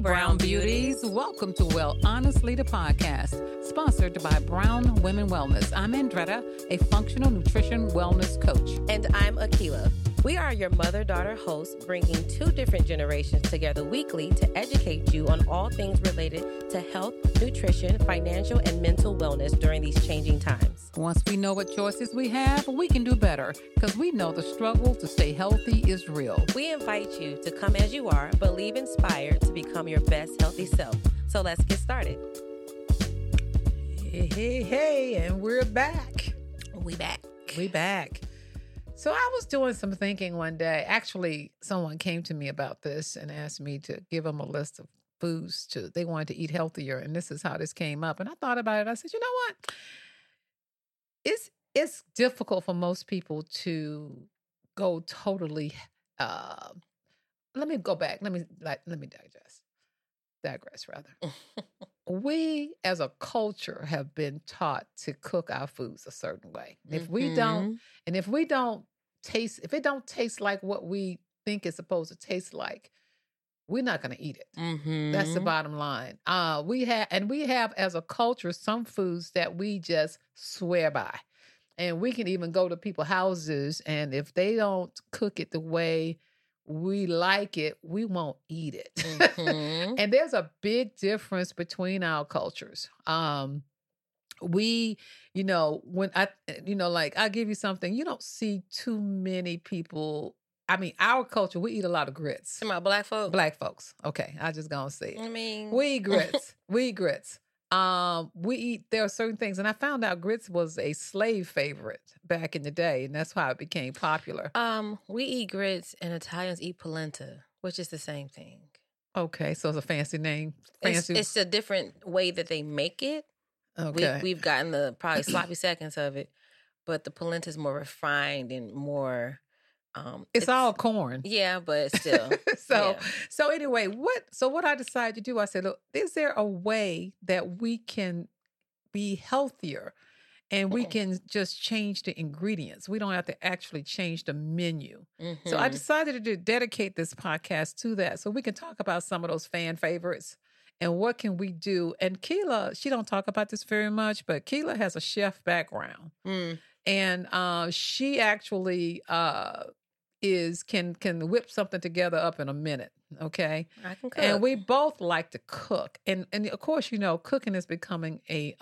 Hey, Brown Beauties. Welcome to Well Honestly, the podcast, sponsored by Brown Women Wellness. I'm Andretta, a functional nutrition wellness coach. And I'm Akilah. We are your mother-daughter hosts, bringing two different generations together weekly to educate you on all things related to health, nutrition, financial, and mental wellness during these changing times. Once we know what choices we have, we can do better, because we know the struggle to stay healthy is real. We invite you to come as you are, but leave inspired to become your best healthy self. So let's get started. Hey, and we're back. We back. So I was doing some thinking one day. Actually, someone came to me about this and asked me to give them a list of foods they wanted to eat healthier. And this is how this came up. And I thought about it. I said, you know what? It's difficult for most people to go totally. Let me go back. Let me digress. We as a culture have been taught to cook our foods a certain way. If it don't taste like what we think it's supposed to taste like, we're not going to eat it. Mm-hmm. That's the bottom line. We have as a culture some foods that we just swear by. And we can even go to people's houses, and if they don't cook it the way we like it, we won't eat it. Mm-hmm. And there's a big difference between our cultures. I'll give you something. You don't see too many people. I mean, our culture, we eat a lot of grits. Am I Black folks. Okay. I just gonna say it. I mean, we eat grits. There are certain things, and I found out grits was a slave favorite back in the day, and that's why it became popular. We eat grits, and Italians eat polenta, which is the same thing. Okay, so it's a fancy name. It's a different way that they make it. Okay, we've gotten the probably sloppy seconds of it, but the polenta is more refined and more. It's all corn. Yeah, but still. So anyway, what I decided to do, I said, look, is there a way that we can be healthier and we can just change the ingredients? We don't have to actually change the menu. Mm-hmm. So I decided to dedicate this podcast to that, so we can talk about some of those fan favorites and what can we do. And Keela, she don't talk about this very much, but Keela has a chef background. Mm. And she actually can whip something together up in a minute, okay? I can cook. And we both like to cook. And of course, you know, cooking is becoming a,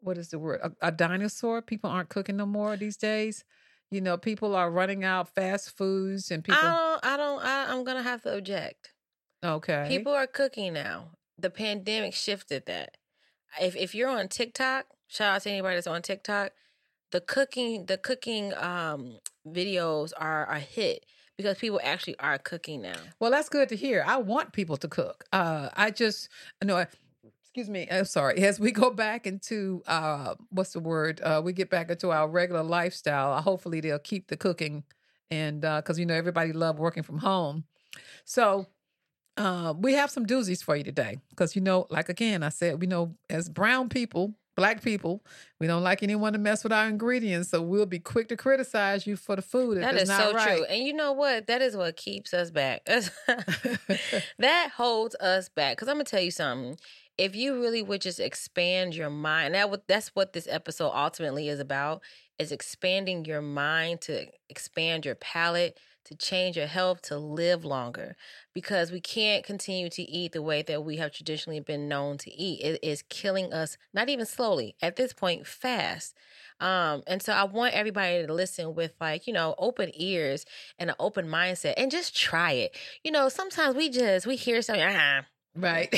what is the word? A dinosaur. People aren't cooking no more these days. You know, people are running out fast foods and people. I'm going to have to object. Okay. People are cooking now. The pandemic shifted that. If you're on TikTok, shout out to anybody that's on TikTok, the cooking videos are a hit because people actually are cooking now. Well, that's good to hear. I want people to cook. I'm sorry. As we go back into, we get back into our regular lifestyle, hopefully they'll keep the cooking, and because, you know, everybody love working from home. So we have some doozies for you today because, you know, like again, I said, we know as brown people, Black people, we don't like anyone to mess with our ingredients, so we'll be quick to criticize you for the food if it's not right. That is so true. And you know what? That is what keeps us back. That holds us back. Because I'm going to tell you something. If you really would just expand your mind, that's what this episode ultimately is about, is expanding your mind to expand your palate, to change your health, to live longer, because we can't continue to eat the way that we have traditionally been known to eat. It is killing us, not even slowly, at this point, fast. And so I want everybody to listen with, like, you know, open ears and an open mindset and just try it. You know, sometimes we hear something, right.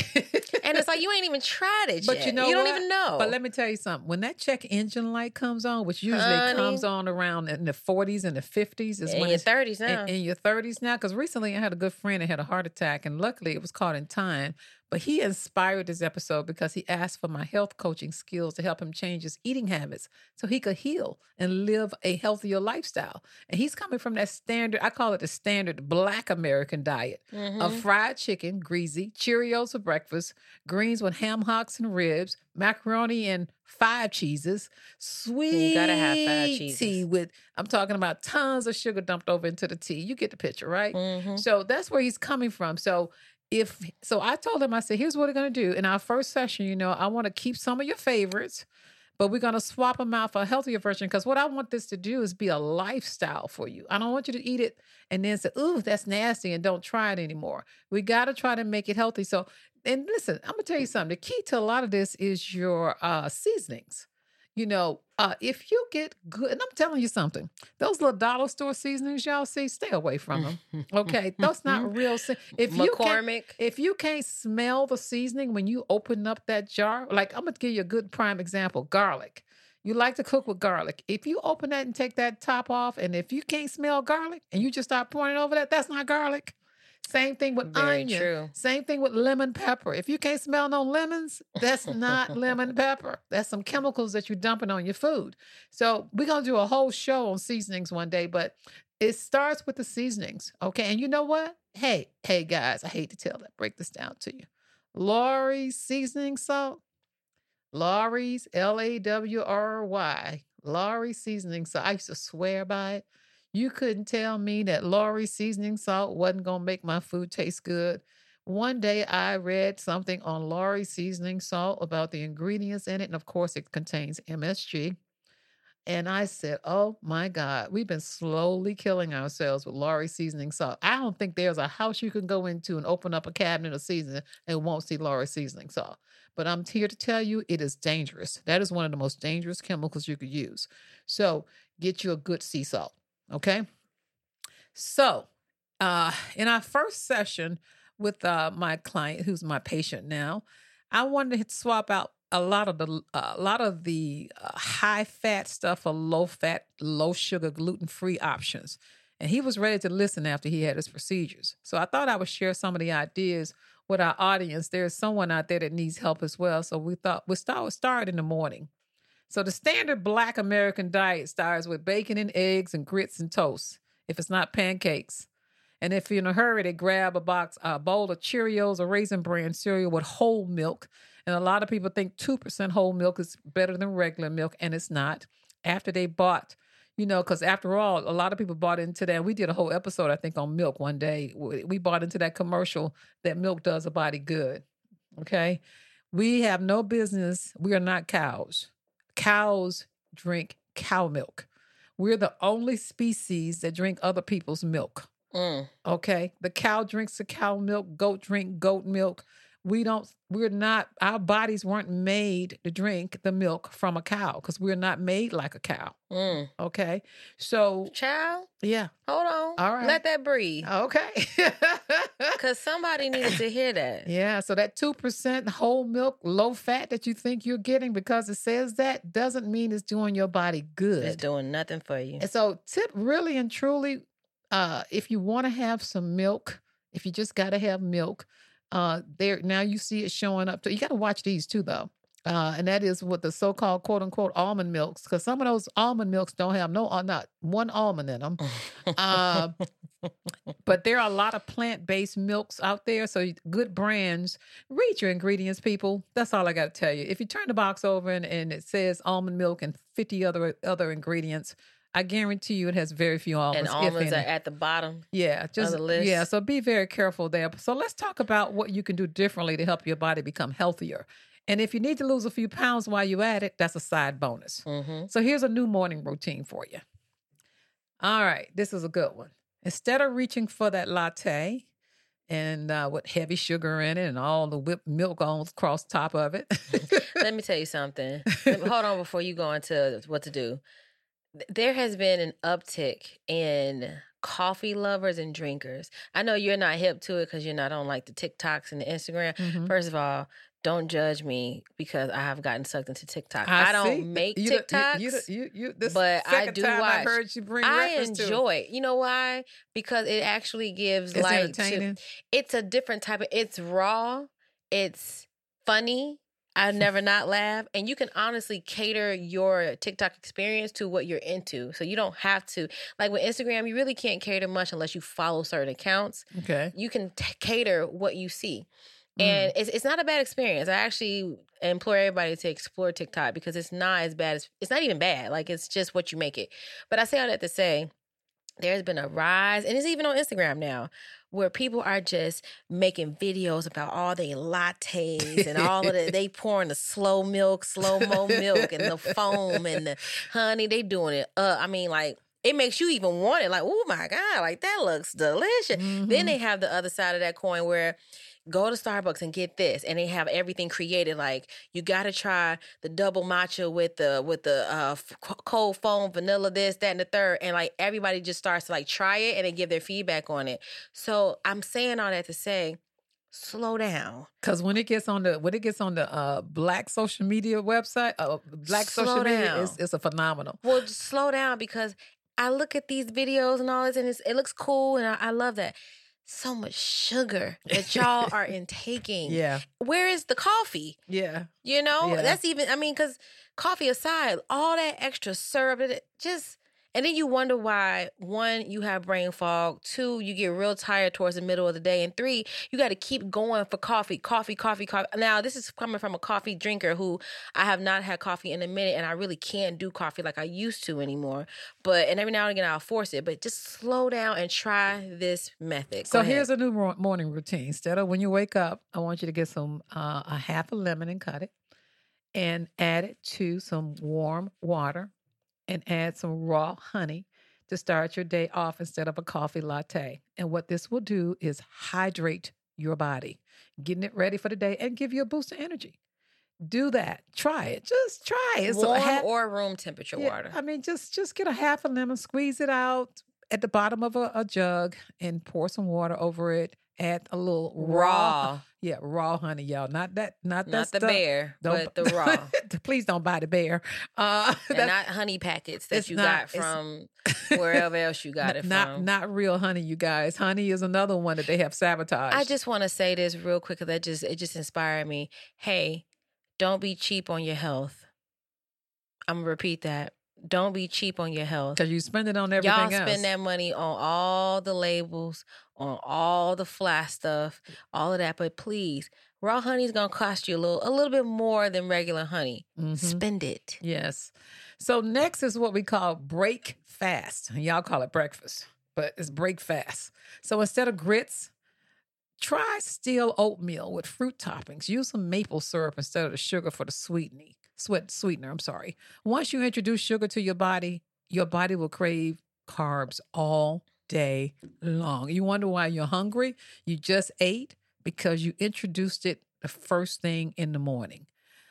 And it's like, you ain't even tried it but yet. You know, you don't even know. But let me tell you something. When that check engine light comes on, which usually comes on around in the 40s and the 50s. Is when your 30s now. In your 30s now. Because recently I had a good friend that had a heart attack, and luckily it was caught in time. But he inspired this episode because he asked for my health coaching skills to help him change his eating habits so he could heal and live a healthier lifestyle. And he's coming from that standard, I call it the standard Black American diet, mm-hmm. of fried chicken, greasy, Cheerios for breakfast, greens with ham hocks and ribs, macaroni and five cheeses, sweet you gotta have five cheeses. Tea with, I'm talking about tons of sugar dumped over into the tea. You get the picture, right? Mm-hmm. So that's where he's coming from. So So I told him, I said, here's what we're going to do. In our first session, I want to keep some of your favorites, but we're going to swap them out for a healthier version. Because what I want this to do is be a lifestyle for you. I don't want you to eat it and then say, ooh, that's nasty, and don't try it anymore. We got to try to make it healthy. So, and listen, I'm going to tell you something. The key to a lot of this is your seasonings. If you get good, and I'm telling you something, those little dollar store seasonings y'all see, stay away from them. Okay, that's not real. McCormick. If you can't smell the seasoning when you open up that jar, like I'm going to give you a good prime example, garlic. You like to cook with garlic. If you open that and take that top off, and if you can't smell garlic and you just start pouring it over that, that's not garlic. Same thing with onion. True. Same thing with lemon pepper. If you can't smell no lemons, that's not lemon pepper. That's some chemicals that you're dumping on your food. So we're going to do a whole show on seasonings one day, but it starts with the seasonings. Okay. And you know what? Hey guys, I hate to tell that. Break this down to you. Lawry's seasoning salt. Lawry's, Lawry. Lawry's seasoning salt. I used to swear by it. You couldn't tell me that Lawry's seasoning salt wasn't going to make my food taste good. One day I read something on Lawry's seasoning salt about the ingredients in it. And of course it contains MSG. And I said, oh my God, we've been slowly killing ourselves with Lawry's seasoning salt. I don't think there's a house you can go into and open up a cabinet of seasoning and won't see Lawry's seasoning salt. But I'm here to tell you it is dangerous. That is one of the most dangerous chemicals you could use. So get you a good sea salt. Okay. So, in our first session with my client, who's my patient now, I wanted to swap out a lot of the high fat stuff for low fat, low sugar, gluten-free options. And he was ready to listen after he had his procedures. So I thought I would share some of the ideas with our audience. There's someone out there that needs help as well. So we thought we'll start in the morning. So the standard Black American diet starts with bacon and eggs and grits and toast, if it's not pancakes. And if you're in a hurry, they grab a bowl of Cheerios or Raisin Bran cereal with whole milk. And a lot of people think 2% whole milk is better than regular milk, and it's not. After they bought, because after all, a lot of people bought into that. We did a whole episode, I think, on milk one day. We bought into that commercial that milk does a body good, okay? We have no business. We are not cows. Cows drink cow milk. We're the only species that drink other people's milk. Mm. Okay. The cow drinks the cow milk. Goat drink goat milk. Our bodies weren't made to drink the milk from a cow because we're not made like a cow. Mm. Okay. So. Child. Yeah. Hold on. All right. Let that breathe. Okay. Because somebody needs to hear that. Yeah. So that 2% whole milk, low fat that you think you're getting because it says that doesn't mean it's doing your body good. It's doing nothing for you. And so tip really and truly, if you want to have some milk, if you just got to have milk, there now you see it showing up. You got to watch these too, though. And that is what the so-called quote-unquote almond milks, because some of those almond milks don't have not one almond in them. But there are a lot of plant-based milks out there. So good brands, read your ingredients, people. That's all I got to tell you. If you turn the box over and it says almond milk and 50 other ingredients, I guarantee you it has very few almonds. And almonds are at the bottom of the list. Yeah, so be very careful there. So let's talk about what you can do differently to help your body become healthier. And if you need to lose a few pounds while you're at it, that's a side bonus. Mm-hmm. So here's a new morning routine for you. All right, this is a good one. Instead of reaching for that latte and with heavy sugar in it and all the whipped milk on across top of it. Let me tell you something. Hold on before you go into what to do. There has been an uptick in coffee lovers and drinkers. I know you're not hip to it because you're not on like the TikToks and the Instagram. Mm-hmm. First of all, don't judge me because I have gotten sucked into TikTok. I don't make TikToks, but I do watch. I heard you bring reference enjoy it. You know why? Because it actually gives light to. It's a different type of. It's raw. It's funny. I never not laugh. And you can honestly cater your TikTok experience to what you're into. So you don't have to. Like with Instagram, you really can't cater much unless you follow certain accounts. Okay. You can cater what you see. And it's not a bad experience. I actually implore everybody to explore TikTok because it's not as bad. It's not even bad. Like, it's just what you make it. But I say all that to say, there's been a rise, and it's even on Instagram now, where people are just making videos about all their lattes and all of the, they pouring the slow milk, slow-mo milk and the foam and the honey, they doing it up. I mean, like, it makes you even want it. Like, oh my God, like that looks delicious. Mm-hmm. Then they have the other side of that coin where go to Starbucks and get this, and they have everything created. Like, you got to try the double matcha with the cold foam vanilla, this, that, and the third. And like everybody just starts to like try it and they give their feedback on it. So I'm saying all that to say, slow down. Because when it gets on the black social media website, media, it's a phenomenal. Well, just slow down, because I look at these videos and all this, and it looks cool, and I love that. So much sugar that y'all are intaking. Yeah, where is the coffee? Yeah, you know, yeah. That's even. I mean, because coffee aside, all that extra syrup, and then you wonder why, one, you have brain fog, two, you get real tired towards the middle of the day, and three, you got to keep going for coffee. Now, this is coming from a coffee drinker who I have not had coffee in a minute, and I really can't do coffee like I used to anymore. But, and every now and again, I'll force it. But just slow down and try this method. So here's a new morning routine. Instead of when you wake up, I want you to get some a half a lemon and cut it, and add it to some warm water. And add some raw honey to start your day off instead of a coffee latte. And what this will do is hydrate your body, getting it ready for the day and give you a boost of energy. Do that. Try it. Just try it. Warm or room temperature water. I mean, just get a half a lemon, squeeze it out at the bottom of a jug and pour some water over it. Add a little raw honey, y'all. Not that stuff. The bear, but the raw. Please don't buy the bear. And not honey packets that you got from wherever else you got it from. Not real honey, you guys. Honey is another one that they have sabotaged. I just want to say this real quick because it just inspired me. Hey, don't be cheap on your health. I'm gonna repeat that. Don't be cheap on your health. Because you spend it on everything else. Y'all spend that money on all the labels, on all the fly stuff, all of that. But please, raw honey is going to cost you a little bit more than regular honey. Mm-hmm. Spend it. Yes. So next is what we call break fast. Y'all call it breakfast, but it's break fast. So instead of grits, try steel oatmeal with fruit toppings. Use some maple syrup instead of the sugar for the sweetening. Sweetener, I'm sorry. Once you introduce sugar to your body will crave carbs all day long. You wonder why you're hungry? You just ate because you introduced it the first thing in the morning.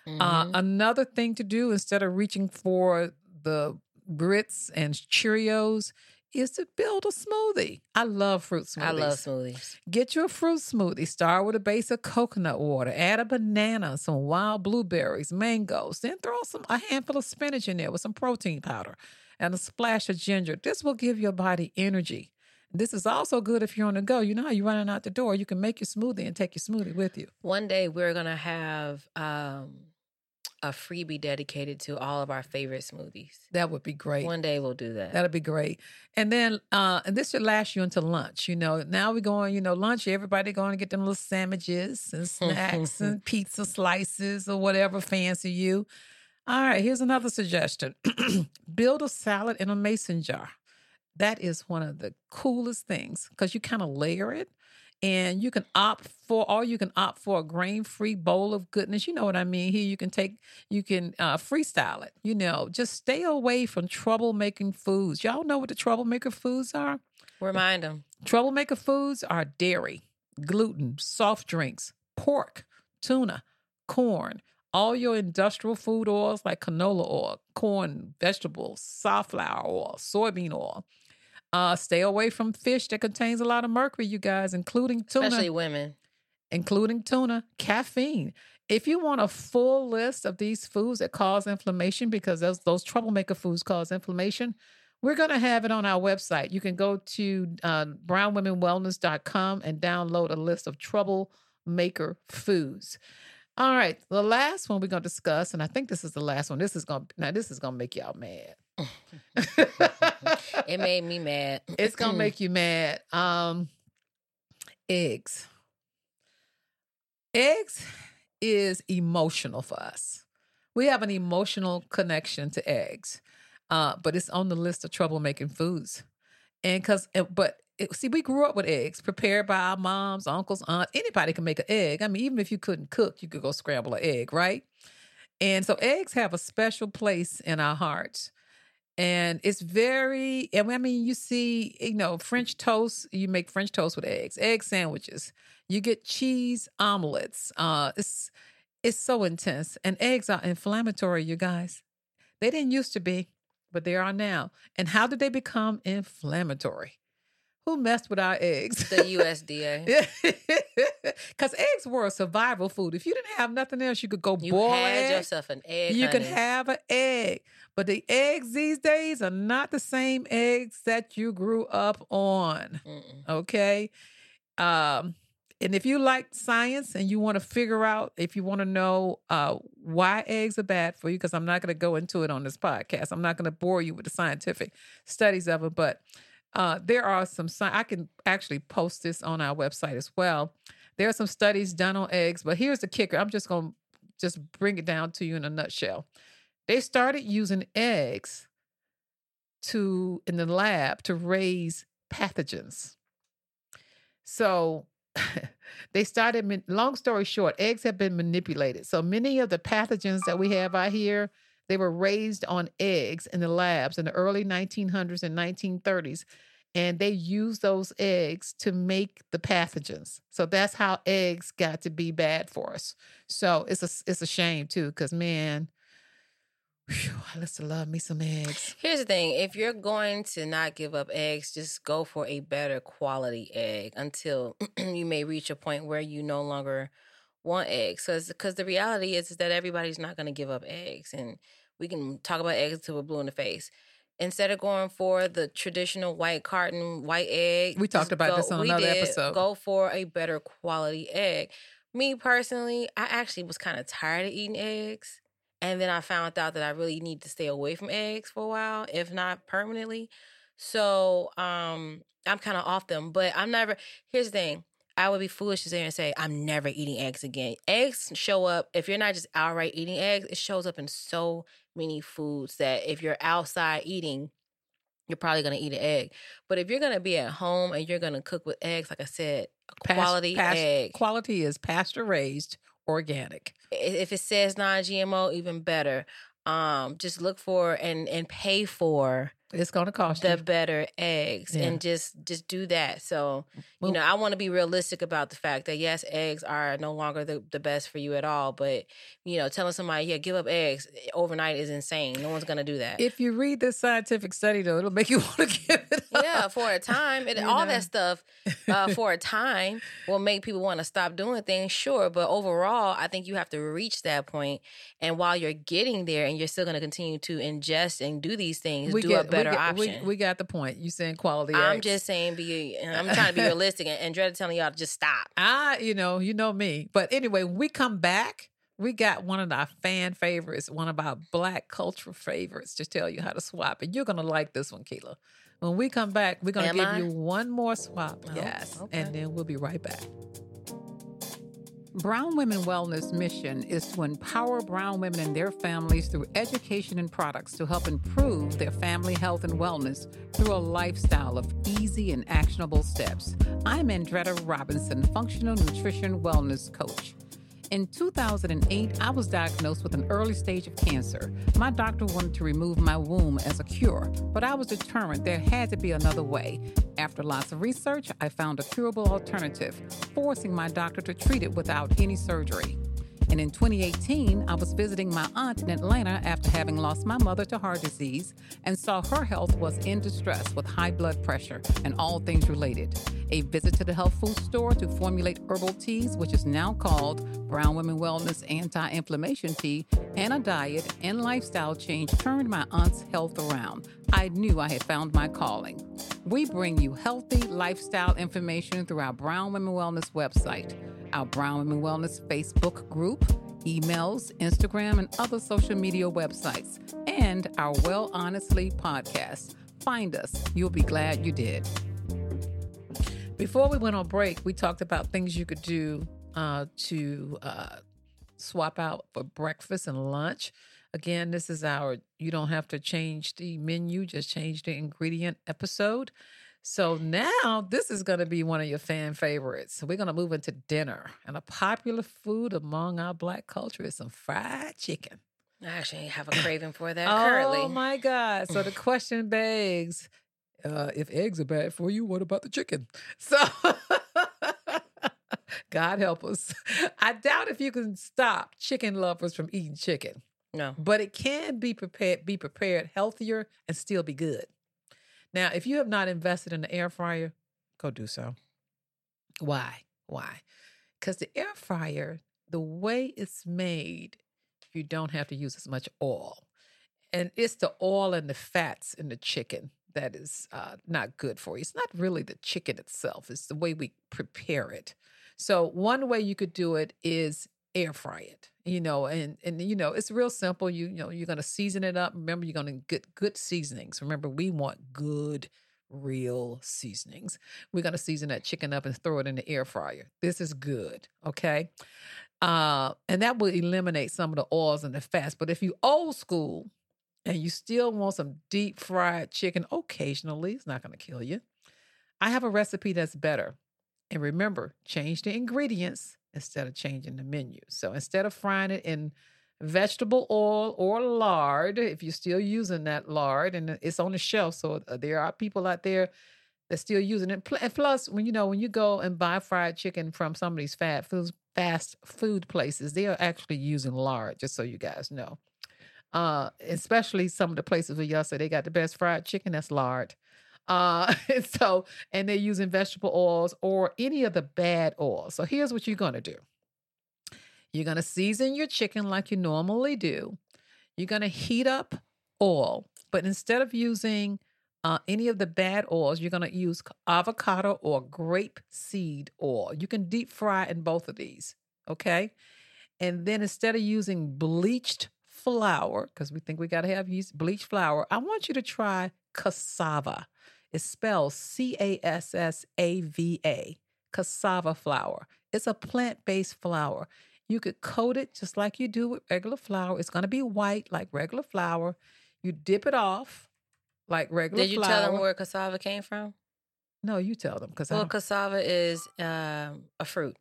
Mm-hmm. Another thing to do instead of reaching for the grits and Cheerios is to build a smoothie. I love fruit smoothies. I love smoothies. Get your fruit smoothie. Start with a base of coconut water. Add a banana, some wild blueberries, mangoes. Then throw a handful of spinach in there with some protein powder and a splash of ginger. This will give your body energy. This is also good if you're on the go. You know how you're running out the door. You can make your smoothie and take your smoothie with you. One day we're going to have a freebie dedicated to all of our favorite smoothies. That would be great. One day we'll do that. That'll be great. And then and this should last you until lunch. You know, now we're going, you know, lunch, everybody going to get them little sandwiches and snacks and pizza slices or whatever fancy you. All right, here's another suggestion. Build a salad in a mason jar. That is one of the coolest things because you kind of layer it. And you can opt for a grain-free bowl of goodness. You know what I mean? Here you can freestyle it. You know, just stay away from troublemaking foods. Y'all know what the troublemaker foods are? Remind them. Troublemaker foods are dairy, gluten, soft drinks, pork, tuna, corn, all your industrial food oils like canola oil, corn, vegetables, sunflower oil, soybean oil. Stay away from fish that contains a lot of mercury, you guys, including tuna. Especially women. Including tuna, caffeine. If you want a full list of these foods that cause inflammation, because those troublemaker foods cause inflammation, we're going to have it on our website. You can go to brownwomenwellness.com and download a list of troublemaker foods. All right. The last one we're going to discuss, and I think this is the last one. This is going to make y'all mad. It made me mad. It's going to make you mad. Eggs. Eggs is emotional for us. We have an emotional connection to eggs, but it's on the list of troublemaking foods. But we grew up with eggs prepared by our moms, uncles, aunts. Anybody can make an egg. I mean, even if you couldn't cook, you could go scramble an egg, right? And so eggs have a special place in our hearts. And it's very, I mean, you see, you know, French toast, you make French toast with eggs, egg sandwiches, you get cheese omelets. It's so intense. And eggs are inflammatory, you guys. They didn't used to be, but they are now. And how did they become inflammatory? Who messed with our eggs? The USDA. Because eggs were a survival food. If you didn't have nothing else, you could go boil eggs. You had yourself an egg, You honey. Could have an egg. But the eggs these days are not the same eggs that you grew up on. Mm-mm. Okay? And if you like science and you want to figure out, if you want to know why eggs are bad for you, because I'm not going to go into it on this podcast. I'm not going to bore you with the scientific studies of it, but... there are some, I can actually post this on our website as well. There are some studies done on eggs, but here's the kicker. I'm just going to bring it down to you in a nutshell. They started using eggs in the lab to raise pathogens. So they started, long story short, eggs have been manipulated. So many of the pathogens that we have out here, they were raised on eggs in the labs in the early 1900s and 1930s, and they used those eggs to make the pathogens. So that's how eggs got to be bad for us. So it's a shame, too, because, man, whew, I used to love me some eggs. Here's the thing. If you're going to not give up eggs, just go for a better quality egg until you may reach a point where you no longer want eggs. Because the reality is that everybody's not going to give up eggs. And we can talk about eggs until we're blue in the face. Instead of going for the traditional white carton, white egg. We talked about this on another episode. Go for a better quality egg. Me personally, I actually was kind of tired of eating eggs. And then I found out that I really need to stay away from eggs for a while, if not permanently. So I'm kind of off them. But I'm never... Here's the thing. I would be foolish to sit here and say, I'm never eating eggs again. Eggs show up, if you're not just outright eating eggs, it shows up in so many foods that if you're outside eating, you're probably going to eat an egg. But if you're going to be at home and you're going to cook with eggs, like I said, a quality egg. Quality is pasture-raised, organic. If it says non-GMO, even better. Just look for and pay for... It's going to cost you. The better eggs, yeah. And just do that. So, you know, I want to be realistic about the fact that, yes, eggs are no longer the best for you at all. But, you know, telling somebody, yeah, give up eggs overnight is insane. No one's going to do that. If you read this scientific study, though, it'll make you want to give it up. Yeah, for a time. And all that stuff for a time will make people want to stop doing things, sure. But overall, I think you have to reach that point. And while you're getting there and you're still going to continue to ingest and do these things, do a better option. We got the point. You saying quality eggs. I'm just saying, I'm trying to be realistic and Andretta telling y'all to just stop. You know me. But anyway, when we come back, we got one of our fan favorites, one of our Black culture favorites to tell you how to swap. And you're going to like this one, Keila. When we come back, we're going to give you one more swap. Oh, yes. Okay. And then we'll be right back. Brown Women Wellness mission is to empower Brown women and their families through education and products to help improve their family health and wellness through a lifestyle of easy and actionable steps. I'm Andretta Robinson, functional nutrition wellness coach. In 2008, I was diagnosed with an early stage of cancer. My doctor wanted to remove my womb as a cure, but I was determined there had to be another way. After lots of research, I found a curable alternative, forcing my doctor to treat it without any surgery. And in 2018, I was visiting my aunt in Atlanta after having lost my mother to heart disease and saw her health was in distress with high blood pressure and all things related. A visit to the health food store to formulate herbal teas, which is now called Brown Women Wellness Anti-Inflammation Tea, and a diet and lifestyle change turned my aunt's health around. I knew I had found my calling. We bring you healthy lifestyle information through our Brown Women Wellness website, our Brown Women Wellness Facebook group, emails, Instagram, and other social media websites, and our Well Honestly podcast. Find us. You'll be glad you did. Before we went on break, we talked about things you could do to swap out for breakfast and lunch. Again, this is our You Don't Have to Change the Menu, Just Change the Ingredient episode. So now this is going to be one of your fan favorites. So we're going to move into dinner. And a popular food among our Black culture is some fried chicken. I actually have a craving for that currently. Oh, my God. So the question begs, if eggs are bad for you, what about the chicken? So God help us. I doubt if you can stop chicken lovers from eating chicken. No. But it can be prepared healthier and still be good. Now, if you have not invested in the air fryer, go do so. Why? Because the air fryer, the way it's made, you don't have to use as much oil. And it's the oil and the fats in the chicken that is not good for you. It's not really the chicken itself. It's the way we prepare it. So one way you could do it is air fry it, and it's real simple. You're going to season it up. Remember, you're going to get good seasonings. Remember, we want good, real seasonings. We're going to season that chicken up and throw it in the air fryer. This is good. Okay. And that will eliminate some of the oils and the fats. But if you old school and you still want some deep fried chicken occasionally, it's not going to kill you. I have a recipe that's better. And remember, change the ingredients instead of changing the menu. So instead of frying it in vegetable oil or lard, if you're still using that lard, and it's on the shelf, so there are people out there that's still using it. And plus, when you go and buy fried chicken from some of these fast food places, they are actually using lard, just so you guys know. Especially some of the places where y'all say they got the best fried chicken, that's lard. And they're using vegetable oils or any of the bad oils. So here's what you're going to do. You're going to season your chicken like you normally do. You're going to heat up oil, but instead of using any of the bad oils, you're going to use avocado or grape seed oil. You can deep fry in both of these. Okay. And then instead of using bleached flour, because we think we got to have bleached flour, I want you to try cassava. It's spelled C-A-S-S-A-V-A, cassava flour. It's a plant-based flour. You could coat it just like you do with regular flour. It's going to be white like regular flour. You dip it off like regular flour. Did you tell them where cassava came from? No, you tell them. Well, cassava is a fruit.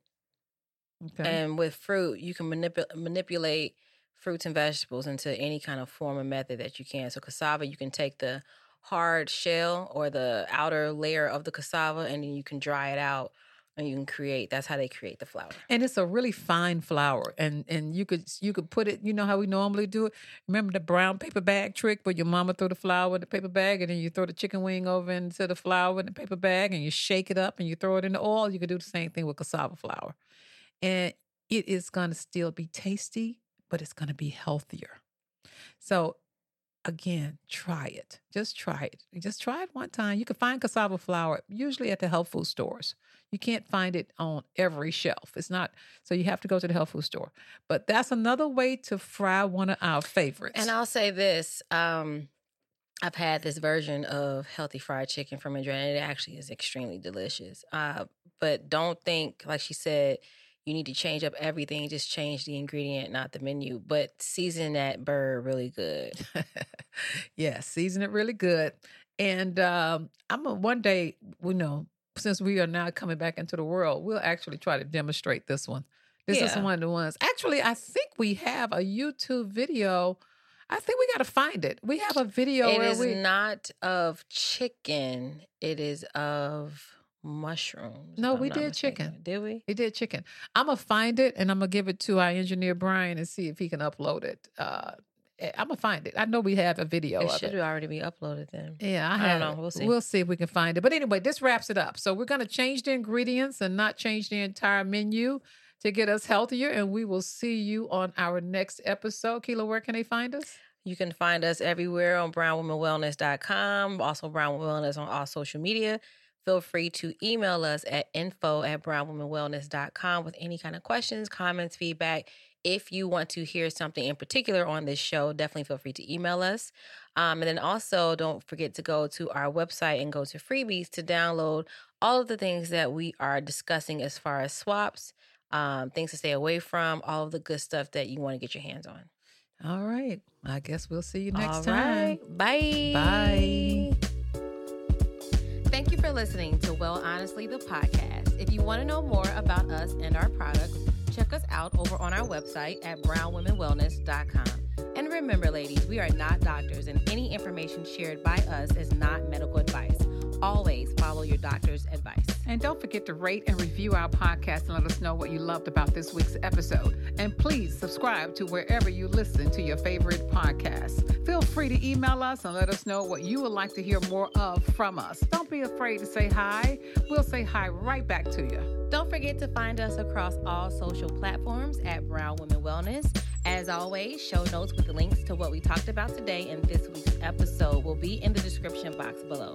Okay. And with fruit, you can manipulate fruits and vegetables into any kind of form or method that you can. So cassava, you can take the hard shell or the outer layer of the cassava, and then you can dry it out and you can create, that's how they create the flour. And it's a really fine flour. And you could put it, you know how we normally do it? Remember the brown paper bag trick where your mama threw the flour in the paper bag and then you throw the chicken wing over into the flour in the paper bag and you shake it up and you throw it in the oil? You could do the same thing with cassava flour. And it is going to still be tasty, but it's going to be healthier. So again, try it. Just try it. Just try it one time. You can find cassava flour usually at the health food stores. You can't find it on every shelf. It's not, so you have to go to the health food store. But that's another way to fry one of our favorites. And I'll say this, I've had this version of healthy fried chicken from Andretta, and it actually is extremely delicious. But don't think, like she said, you need to change up everything. Just change the ingredient, not the menu. But season that bird really good. Yeah, season it really good. And one day, since we are now coming back into the world, we'll actually try to demonstrate this one. This is one of the ones. Actually, I think we have a YouTube video. I think we got to find it. We have a video. It is not of chicken. It is of mushrooms. No, we did chicken. Did we? We did chicken. I'm going to find it and I'm going to give it to our engineer, Brian, and see if he can upload it. I'm going to find it. I know we have a video of it. It should already be uploaded then. Yeah, I don't know. We'll see. We'll see if we can find it. But anyway, this wraps it up. So we're going to change the ingredients and not change the entire menu to get us healthier. And we will see you on our next episode. Akilah, where can they find us? You can find us everywhere on brownwomenwellness.com. Also, Brown Women Wellness on all social media. Feel free to email us at info@brownwomenwellness.com with any kind of questions, comments, feedback. If you want to hear something in particular on this show, definitely feel free to email us. And then also don't forget to go to our website and go to freebies to download all of the things that we are discussing as far as swaps, things to stay away from, all of the good stuff that you want to get your hands on. All right. I guess we'll see you next time. All right. Bye. Bye. Thank you for listening to Well Honestly, the podcast. If you want to know more about us and our products, check us out over on our website at brownwomenwellness.com. And remember, ladies, we are not doctors, and any information shared by us is not medical advice. Always follow your doctor's advice. And don't forget to rate and review our podcast and let us know what you loved about this week's episode. And please subscribe to wherever you listen to your favorite podcast. Feel free to email us and let us know what you would like to hear more of from us. Don't be afraid to say hi. We'll say hi right back to you. Don't forget to find us across all social platforms at Brown Women Wellness. As always, show notes with the links to what we talked about today in this week's episode will be in the description box below.